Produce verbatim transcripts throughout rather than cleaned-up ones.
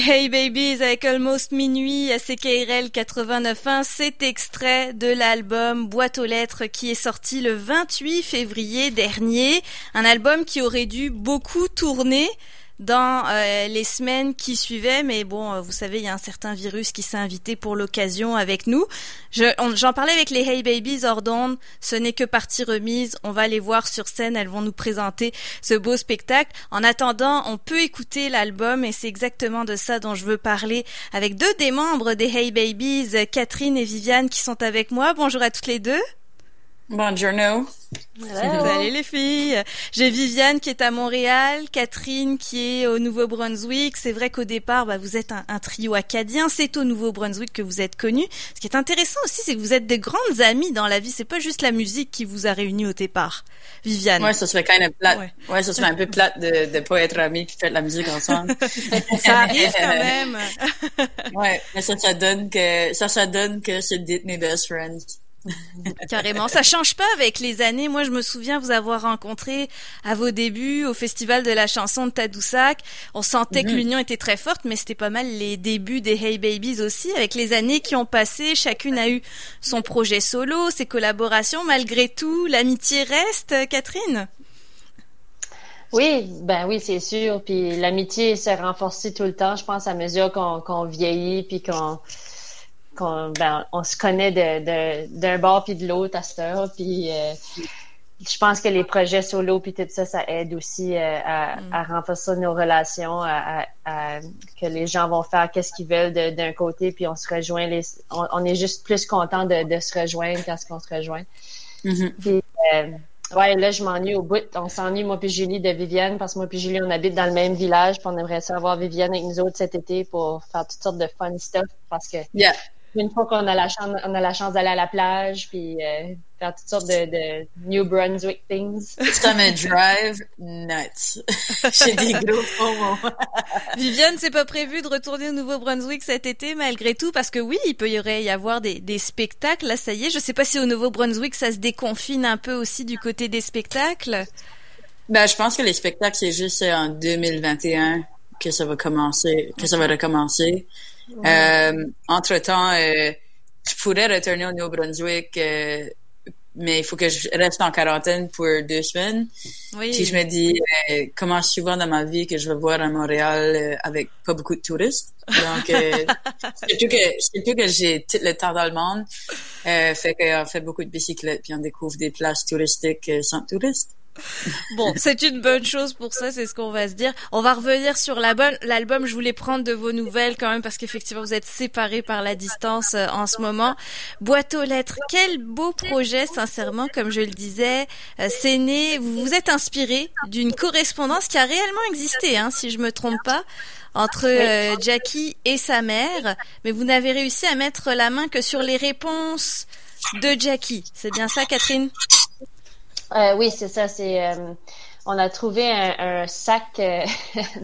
C'était Hey Babies avec Almost Minuit à C K R L quatre-vingt-neuf point un. Cet extrait de l'album Boîte aux lettres qui est sorti le vingt-huit février dernier. Un album qui aurait dû beaucoup tourner dans euh, les semaines qui suivaient, mais bon, vous savez, il y a un certain virus qui s'est invité pour l'occasion avec nous. Je, on, j'en parlais avec les Hey Babies hors d'onde, ce n'est que partie remise, on va les voir sur scène, elles vont nous présenter ce beau spectacle. En attendant, on peut écouter l'album et c'est exactement de ça dont je veux parler avec deux des membres des Hey Babies, Catherine et Viviane, qui sont avec moi. Bonjour à toutes les deux. Bonjour. Salut les filles. J'ai Viviane qui est à Montréal, Catherine qui est au Nouveau-Brunswick. C'est vrai qu'au départ, bah, vous êtes un, un trio acadien. C'est au Nouveau-Brunswick que vous êtes connus. Ce qui est intéressant aussi, c'est que vous êtes des grandes amies dans la vie. C'est pas juste la musique qui vous a réunis au départ. Viviane. Ouais, ça serait quand même plate. Ouais, ouais ça serait un peu plate de de pas être amies puis faire de la musique ensemble. Ça arrive quand même. Ouais, mais ça, ça donne que ça, ça donne que c'est mes best friends. Carrément, ça change pas avec les années. Moi, je me souviens vous avoir rencontré à vos débuts au Festival de la Chanson de Tadoussac. On sentait mmh. que l'union était très forte, mais c'était pas mal les débuts des Hey Babies aussi. Avec les années qui ont passé, chacune a eu son projet solo, ses collaborations. Malgré tout, l'amitié reste, Catherine? Oui, ben oui, c'est sûr. Puis l'amitié s'est renforcée tout le temps, je pense, à mesure qu'on, qu'on vieillit puis qu'on... qu'on ben, on se connaît de, de, d'un bord puis de l'autre à cette heure, puis euh, je pense que les projets solo puis tout ça, ça aide aussi euh, à, mm. à renforcer nos relations, à, à, à que les gens vont faire qu'est-ce qu'ils veulent de, d'un côté, puis on se rejoint, les, on, on est juste plus content de, de se rejoindre quand on se rejoint. Mm-hmm. Puis, euh, ouais, là, je m'ennuie au bout. On s'ennuie, moi puis Julie, de Viviane, parce que moi puis Julie, on habite dans le même village, puis on aimerait savoir Viviane avec nous autres cet été pour faire toutes sortes de fun stuff, parce que... Yeah. Une fois qu'on a la chance, on a la chance d'aller à la plage puis euh, faire toutes sortes de, de New Brunswick things. Ça me drive nuts. J'ai des gros promos. Viviane, c'est pas prévu de retourner au Nouveau-Brunswick cet été malgré tout, parce que oui, il peut y avoir des, des spectacles. Là, ça y est, je sais pas si au Nouveau-Brunswick ça se déconfine un peu aussi du côté des spectacles. Ben, je pense que les spectacles, c'est juste en deux mille vingt et un que ça va commencer, que ça va recommencer. Mmh. Euh, entre-temps, euh, je pourrais retourner au Nouveau-Brunswick, euh, mais il faut que je reste en quarantaine pour deux semaines. Oui. Puis je me dis, euh, comment souvent dans ma vie que je vais voir à Montréal euh, avec pas beaucoup de touristes. Donc, euh, surtout que, surtout que j'ai tout le temps dans le monde, euh, fait qu'on fait beaucoup de bicyclettes puis on découvre des places touristiques euh, sans touristes. Bon, c'est une bonne chose pour ça, c'est ce qu'on va se dire. On va revenir sur l'album. L'album, je voulais prendre de vos nouvelles quand même, parce qu'effectivement, vous êtes séparés par la distance en ce moment. Boîte aux lettres, quel beau projet, sincèrement, comme je le disais. C'est né, vous vous êtes inspiré d'une correspondance qui a réellement existé, hein, si je me trompe pas, entre euh, Jackie et sa mère, mais vous n'avez réussi à mettre la main que sur les réponses de Jackie. C'est bien ça, Catherine? Euh, oui, c'est ça. C'est euh, on a trouvé un, un sac. Euh,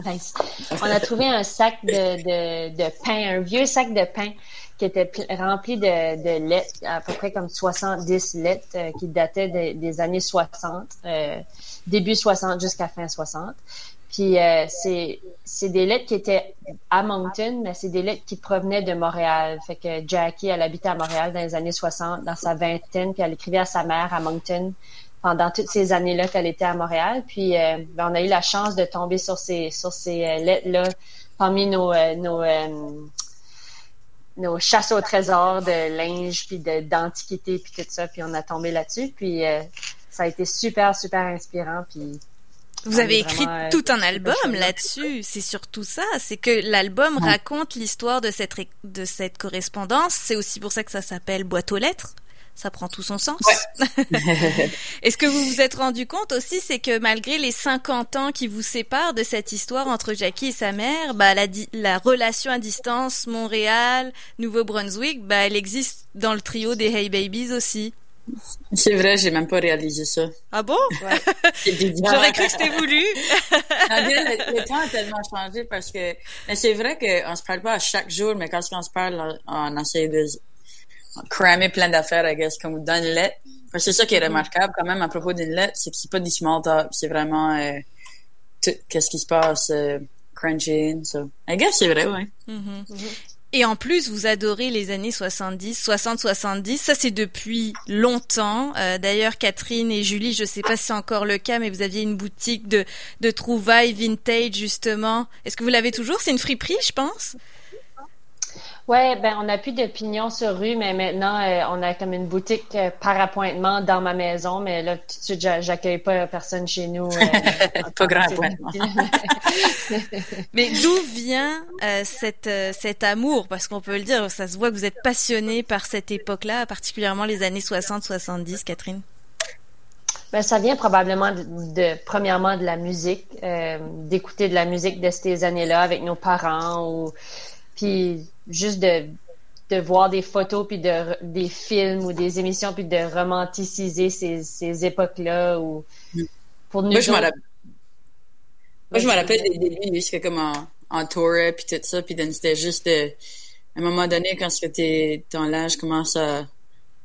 nice. On a trouvé un sac de, de, de pain, un vieux sac de pain qui était pl- rempli de, de lettres, à peu près comme soixante-dix lettres euh, qui dataient de, des années soixante, euh, début soixante jusqu'à fin soixante. Puis euh, c'est c'est des lettres qui étaient à Moncton, mais c'est des lettres qui provenaient de Montréal. Fait que Jackie, elle habitait à Montréal dans les années soixante, dans sa vingtaine, puis elle écrivait à sa mère à Moncton pendant toutes ces années-là qu'elle était à Montréal. Puis euh, ben, on a eu la chance de tomber sur ces sur ces euh, lettres-là parmi nos euh, nos euh, nos chasses au trésor de linge puis de d'antiquités puis tout ça. Puis on a tombé là-dessus. Puis euh, ça a été super super inspirant. Puis vous avez écrit vraiment, tout euh, un album là-dessus. C'est surtout ça, c'est que l'album ouais. raconte l'histoire de cette de cette correspondance. C'est aussi pour ça que ça s'appelle Boîte aux lettres. Ça prend tout son sens. Ouais. Et ce que vous vous êtes rendu compte aussi, c'est que malgré les cinquante ans qui vous séparent de cette histoire entre Jackie et sa mère, bah, la, di- la relation à distance Montréal, Nouveau-Brunswick, bah, elle existe dans le trio des Hey Babies aussi. C'est vrai, j'ai même pas réalisé ça. Ah bon? Ouais. J'aurais cru que c'était voulu. Non, bien, le, le temps a tellement changé parce que... Mais c'est vrai qu'on se parle pas à chaque jour, mais quand on se parle, on, on essaie de... cramer plein d'affaires, I guess, comme dans une lettre. Parce que c'est ça qui est remarquable, quand même, à propos d'une lettre, c'est que c'est pas du small talk, c'est vraiment euh, tout, qu'est-ce qui se passe euh, crunching. So I guess c'est vrai, ouais. Mm-hmm. Mm-hmm. Et en plus, vous adorez les années soixante-dix, soixante, soixante-dix. Ça, c'est depuis longtemps. Euh, d'ailleurs, Catherine et Julie, je sais pas si c'est encore le cas, mais vous aviez une boutique de, de trouvailles vintage, justement. Est-ce que vous l'avez toujours? C'est une friperie, je pense? Ouais, ben, on n'a plus de pignon sur rue, mais maintenant, euh, on a comme une boutique euh, par appointement dans ma maison, mais là, tout de suite, j'a- j'accueille pas personne chez nous. Euh, pas grand appointement. Mais d'où vient euh, cette, euh, cet amour? Parce qu'on peut le dire, ça se voit que vous êtes passionnée par cette époque-là, particulièrement les années soixante soixante-dix, Catherine. Ben, ça vient probablement de, de premièrement de la musique, euh, d'écouter de la musique de ces années-là avec nos parents ou puis juste de, de voir des photos, puis de, des films ou des émissions, puis de romanticiser ces, ces époques-là. Ou pour nous moi, je m'en rappelle. Moi, je m'en rappelle des débuts, c'était comme en, en tour, puis tout ça, puis c'était juste, de, à un moment donné, quand ce que t'es, ton linge commence à,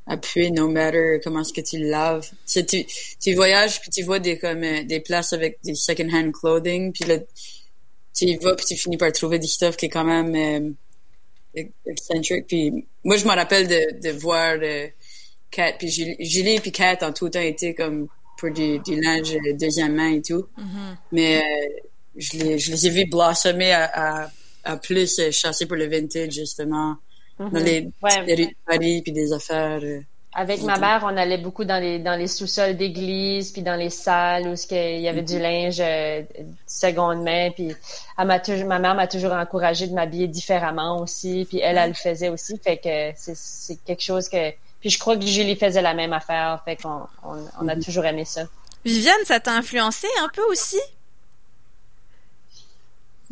à puer, no matter comment est-ce que tu le laves. Tu, tu, tu voyages, puis tu vois des, comme, des places avec des second-hand clothing, puis là, tu y vas, puis tu finis par trouver des stuff qui est quand même... Euh, eccentric. Puis moi, je me rappelle de, de voir euh, Kat, puis Julie, Julie puis Kat en tout temps étaient comme pour du, du linge deuxième main et tout. Mm-hmm. Mais euh, je, les, je les ai vus blossomer à, à, à plus euh, chasser pour le vintage, justement. Mm-hmm. Dans les, ouais, les rues de Paris, puis des affaires. Euh, Avec ma mère, on allait beaucoup dans les dans les sous-sols d'églises, puis dans les salles où il y avait mm-hmm. du linge euh, seconde main. Puis elle m'a toujours, ma mère m'a toujours encouragée de m'habiller différemment aussi. Puis elle, elle le faisait aussi. Fait que c'est c'est quelque chose que. Puis je crois que Julie faisait la même affaire. Fait qu'on on, on a mm-hmm. toujours aimé ça. Viviane, ça t'a influencé un peu aussi?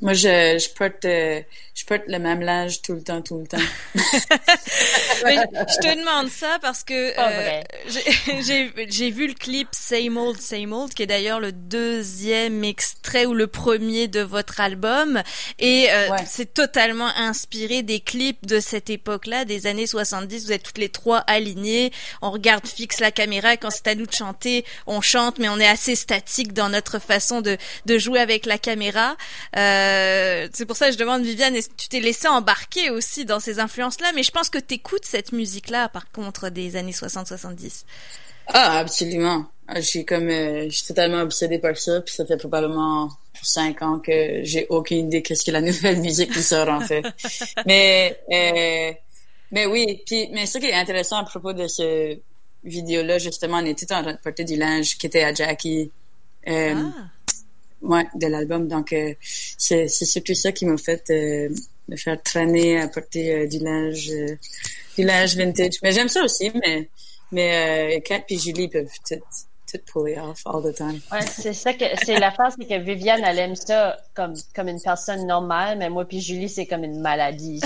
Moi, je, je porte, je porte le même linge tout le temps, tout le temps. Mais je te demande ça parce que euh, j'ai, j'ai, j'ai vu le clip Same Old, Same Old, qui est d'ailleurs le deuxième extrait ou le premier de votre album. Et euh, ouais. c'est totalement inspiré des clips de cette époque-là, des années soixante-dix. Vous êtes toutes les trois alignées. On regarde fixe la caméra et quand c'est à nous de chanter, on chante, mais on est assez statique dans notre façon de, de jouer avec la caméra. Euh, Euh, c'est pour ça que je demande, Viviane, est-ce que tu t'es laissée embarquer aussi dans ces influences-là? Mais je pense que t'écoutes cette musique-là, par contre, des années soixante soixante-dix. Ah, absolument. Je suis comme, euh, je suis totalement obsédée par ça, puis ça fait probablement cinq ans que j'ai aucune idée qu'est-ce que la nouvelle musique qui sort, en fait. mais, euh, mais oui, puis, mais ce qui est intéressant à propos de ce vidéo-là, justement, on était en train de porter du linge qui était à Jackie. Euh, ah. Ouais, de l'album. Donc, euh, c'est, c'est surtout ça qui m'a fait euh, me faire traîner à porter euh, du linge, euh, du linge vintage. Mais j'aime ça aussi, mais, mais euh, Kat et Julie peuvent tout, tout pull it off all the time. Ouais, c'est ça que, c'est la face, c'est que Viviane, elle aime ça comme, comme une personne normale, mais moi puis Julie, c'est comme une maladie.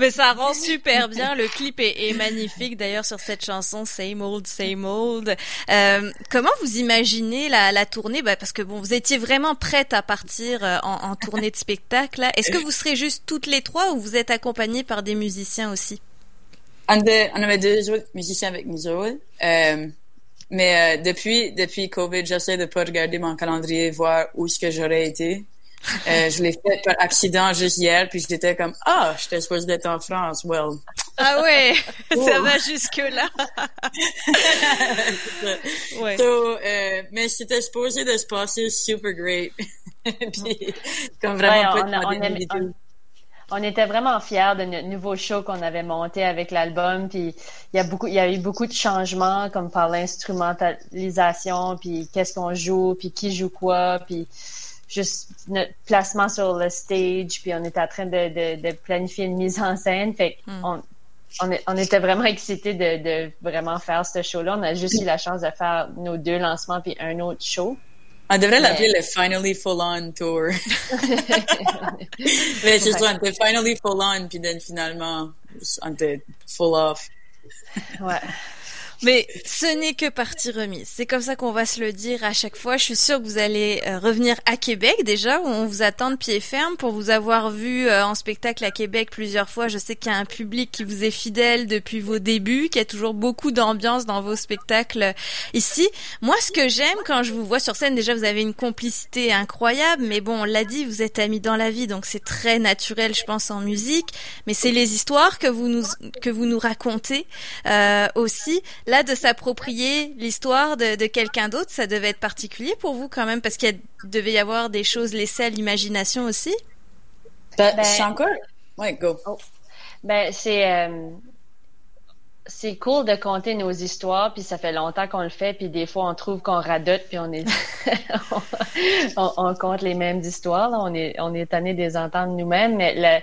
Mais ça rend super bien. Le clip est, est magnifique d'ailleurs sur cette chanson Same Old, Same Old. Euh, comment vous imaginez la, la tournée? Bah, parce que bon, vous étiez vraiment prête à partir en, en tournée de spectacle. Là. Est-ce que vous serez juste toutes les trois ou vous êtes accompagnées par des musiciens aussi? On, de, on avait deux autres musiciens avec nous autres. Euh, mais euh, depuis, depuis COVID, j'essaie de pas regarder mon calendrier, voir où est-ce que j'aurais été. Euh, je l'ai fait par accident juste hier, puis j'étais comme « Ah, oh, j'étais supposée d'être en France, well... » Ah ouais, ça va jusque-là. Ouais. So, euh, mais c'était supposé de se passer super great. Puis, comme vraiment ouais, pas de on, on était vraiment fiers de notre nouveau show qu'on avait monté avec l'album, puis il y a beaucoup, il y a eu beaucoup de changements comme par l'instrumentalisation, puis qu'est-ce qu'on joue, puis qui joue quoi, puis juste notre placement sur le stage, puis on était en train de, de, de planifier une mise en scène, fait qu'on, mm. on, on était vraiment excités de, de vraiment faire ce show-là. On a juste eu la chance de faire nos deux lancements puis un autre show. On devrait l'appeler mais... le Finally Full On Tour. Mais c'est ça, on était Finally Full On, puis finalement, on était Full Off. Ouais. Mais ce n'est que partie remise. C'est comme ça qu'on va se le dire à chaque fois. Je suis sûre que vous allez revenir à Québec déjà, où on vous attend de pied ferme pour vous avoir vu en spectacle à Québec plusieurs fois. Je sais qu'il y a un public qui vous est fidèle depuis vos débuts, qu'il y a toujours beaucoup d'ambiance dans vos spectacles ici. Moi, ce que j'aime quand je vous vois sur scène, déjà, vous avez une complicité incroyable, mais bon, on l'a dit, vous êtes amis dans la vie, donc c'est très naturel, je pense, en musique. Mais c'est les histoires que vous nous, que vous nous racontez euh, aussi. Là, de s'approprier l'histoire de, de quelqu'un d'autre, ça devait être particulier pour vous quand même, parce qu'il y a, devait y avoir des choses laissées à l'imagination aussi. Ben, ben, c'est encore... Ouais, go. Oh. Ben, c'est... Euh... C'est cool de conter nos histoires, puis ça fait longtemps qu'on le fait, puis des fois on trouve qu'on radote, puis on est on, on compte les mêmes histoires, là. on est on est étonné de les entendre nous-mêmes, mais le,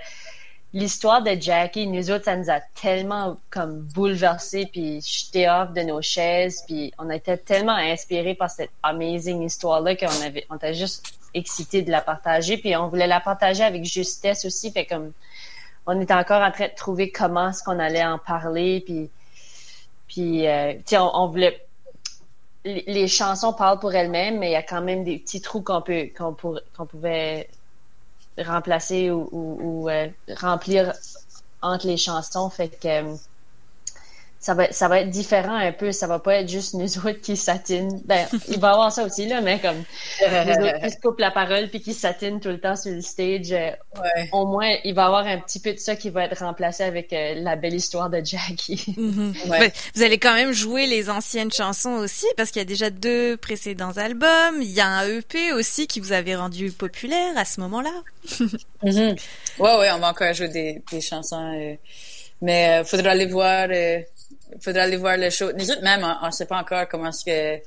l'histoire de Jackie, nous autres, ça nous a tellement comme bouleversés, puis jetés off de nos chaises, puis on était tellement inspirés par cette amazing histoire-là qu'on avait on était juste excités de la partager, puis on voulait la partager avec justesse aussi, fait comme on était encore en train de trouver comment est-ce qu'on allait en parler, puis puis euh, tu sais on, on voulait les, les chansons parlent pour elles-mêmes, mais il y a quand même des petits trous qu'on peut qu'on pour, qu'on pouvait remplacer ou, ou, ou euh, remplir entre les chansons, fait que euh, ça va ça va être différent un peu, ça va pas être juste nous autres qui satinent. Ben il va y avoir ça aussi là, mais comme euh, nous autres qui se coupent la parole puis qui satinent tout le temps sur le stage, euh, ouais. Au moins il va y avoir un petit peu de ça qui va être remplacé avec euh, la belle histoire de Jackie. Mm-hmm. Ouais. Vous allez quand même jouer les anciennes chansons aussi, parce qu'il y a déjà deux précédents albums, il y a un E P aussi qui vous avait rendu populaire à ce moment-là. Mm-hmm. Ouais ouais, on va encore jouer des, des chansons, euh, mais euh, faudra aller voir. Euh... Il faudra aller voir le show. Nous autres, même, on ne sait pas encore comment est-ce que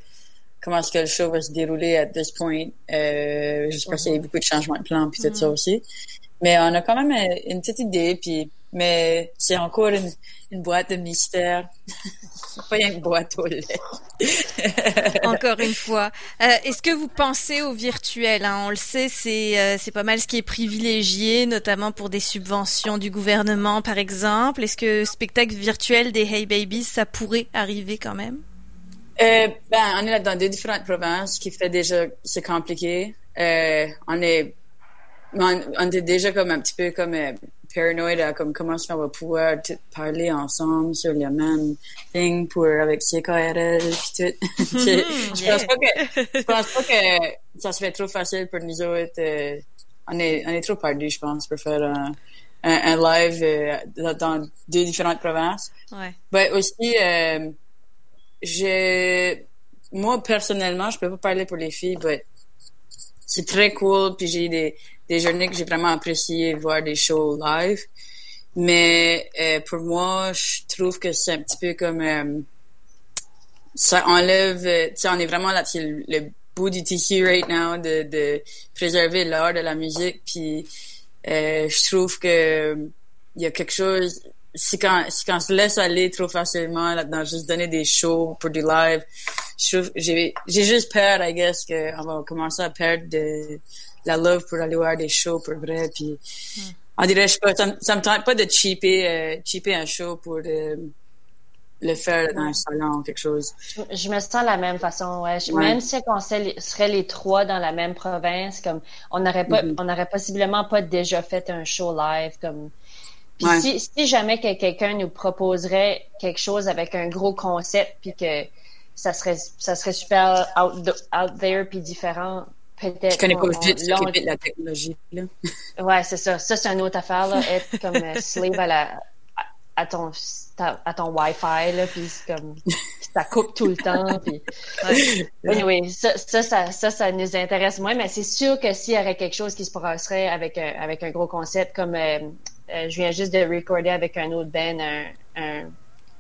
comment est-ce que le show va se dérouler à this point. Euh, j'espère mm-hmm. qu'il y a eu beaucoup de changements de plans puis tout mm-hmm. ça aussi. Mais on a quand même une petite idée, puis mais c'est encore une, une boîte de mystère. Pas une boîte aux lettres. Encore une fois. Euh, est-ce que vous pensez au virtuel, hein? On le sait, c'est, euh, c'est pas mal ce qui est privilégié, notamment pour des subventions du gouvernement, par exemple. Est-ce que le spectacle virtuel des Hey Babies, ça pourrait arriver quand même? Euh, ben, on est là dans deux différentes provinces, ce qui fait déjà, c'est compliqué. Euh, on est, on, on est déjà comme un petit peu comme, euh, paranoïde à comme comment on va pouvoir tout parler ensemble sur le même thing pour avec C K R L puis tout. je, je pense pas que je pense pas que ça serait trop facile pour nous autres. Euh, on est on est trop perdus, je pense, pour faire un, un, un live euh, dans deux différentes provinces. Ouais. Mais aussi, euh, je moi personnellement, je peux pas parler pour les filles, mais c'est très cool, puis j'ai des des journées que j'ai vraiment apprécié voir des shows live, mais euh, pour moi je trouve que c'est un petit peu comme euh, ça enlève euh, tu sais on est vraiment là c'est le, le bout du tissu right now de de préserver l'art de la musique, puis euh, je trouve que il y a quelque chose si quand si quand on se laisse aller trop facilement là-dedans, juste donner des shows pour du live, je trouve j'ai j'ai juste peur, I guess, que on va commencer à perdre de la love pour aller voir des shows pour vrai, puis mm. on dirait, je sais pas, ça, ça me tente pas de cheaper, euh, cheaper un show pour euh, le faire dans un salon ou quelque chose. Je, je me sens de la même façon, ouais. Je, ouais. Même si on serait les trois dans la même province, comme on n'aurait pas, mm-hmm. on aurait possiblement pas déjà fait un show live, comme. Puis ouais. si, si jamais que quelqu'un nous proposerait quelque chose avec un gros concept, puis que ça serait, ça serait super out, the, out there, puis différent. Peut-être je connais pas vite de la technologie là. Ouais, c'est ça. Ça c'est une autre affaire là, être comme euh, slave à la à ton ta, à ton Wi-Fi là, puis comme ça coupe tout le temps. Puis ouais. Anyway, ça, ça ça ça ça nous intéresse moins, mais c'est sûr que s'il y aurait quelque chose qui se passerait avec un avec un gros concept, comme euh, euh, je viens juste de recorder avec un autre band un un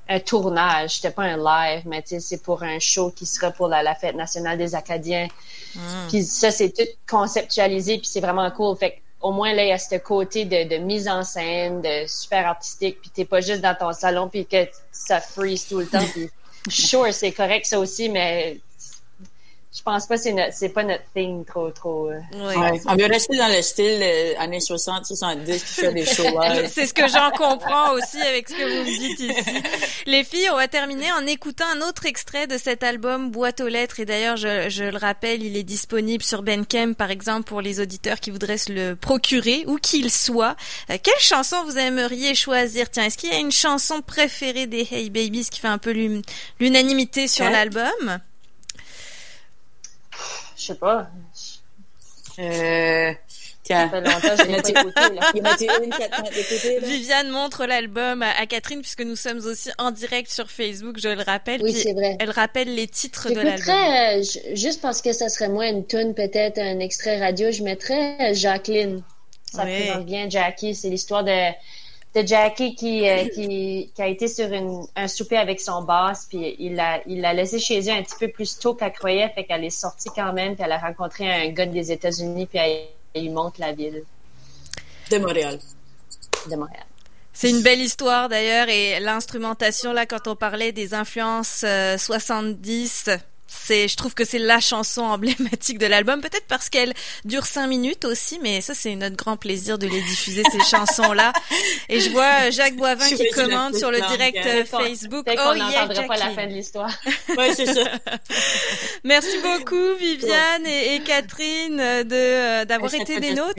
un tournage, c'était pas un live, mais tu sais, c'est pour un show qui sera pour la, la fête nationale des Acadiens. Mmh. Puis ça, c'est tout conceptualisé, puis c'est vraiment cool. Fait qu'au moins, là, il y a ce côté de, de mise en scène, de super artistique, puis t'es pas juste dans ton salon, puis que ça freeze tout le temps. Puis sure, c'est correct, ça aussi, mais je pense pas c'est notre, c'est pas notre thing trop, trop. Euh... Oui. Ouais. On veut rester dans le style euh, années soixante soixante-dix qui fait des shows live. C'est ce que j'en comprends aussi avec ce que vous me dites ici. Les filles, on va terminer en écoutant un autre extrait de cet album Boîte aux lettres. Et d'ailleurs, je, je le rappelle, il est disponible sur Bandcamp, par exemple, pour les auditeurs qui voudraient se le procurer, où qu'il soit. Euh, quelle chanson vous aimeriez choisir? Tiens, est-ce qu'il y a une chanson préférée des Hey Babies qui fait un peu l'un- l'unanimité sur ouais. l'album? Je sais pas. Euh... Tiens. Ça fait longtemps, j'ai pas écouté, là. Il y en a une qui a écouté, là. Viviane montre l'album à Catherine, puisque nous sommes aussi en direct sur Facebook, je le rappelle. Oui, c'est vrai. Elle rappelle les titres J'écouterais, de l'album. Euh, juste parce que ça serait moins une tune, peut-être un extrait radio, je mettrais Jacqueline. Ça oui. présente bien Jackie. C'est l'histoire de, de Jackie qui, euh, qui, qui a été sur une, un souper avec son boss, puis il l'a il l'a laissé chez eux un petit peu plus tôt qu'elle croyait, fait qu'elle est sortie quand même, puis elle a rencontré un gars des États-Unis, puis elle, elle lui montre la ville. De Montréal. De Montréal. C'est une belle histoire d'ailleurs, et l'instrumentation, là, quand on parlait des influences euh, soixante-dix... C'est, je trouve que c'est la chanson emblématique de l'album, peut-être parce qu'elle dure cinq minutes aussi, mais ça c'est notre grand plaisir de les diffuser ces chansons-là. Et je vois Jacques Boivin je qui commente sur le direct bien. Facebook. Peut-être qu'on oh n'entendra yeah, pas la fin de l'histoire. Ouais, c'est ça. Merci beaucoup Viviane et, et Catherine de d'avoir ouais, été des nôtres.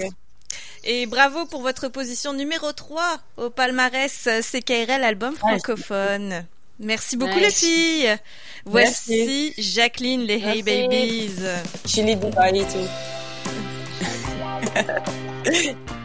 Et bravo pour votre position numéro trois au palmarès C K R L album francophone. Merci beaucoup nice. Les filles. Voici Merci. Jacqueline, les Hey Merci. Babies. Chili Dubai et tout.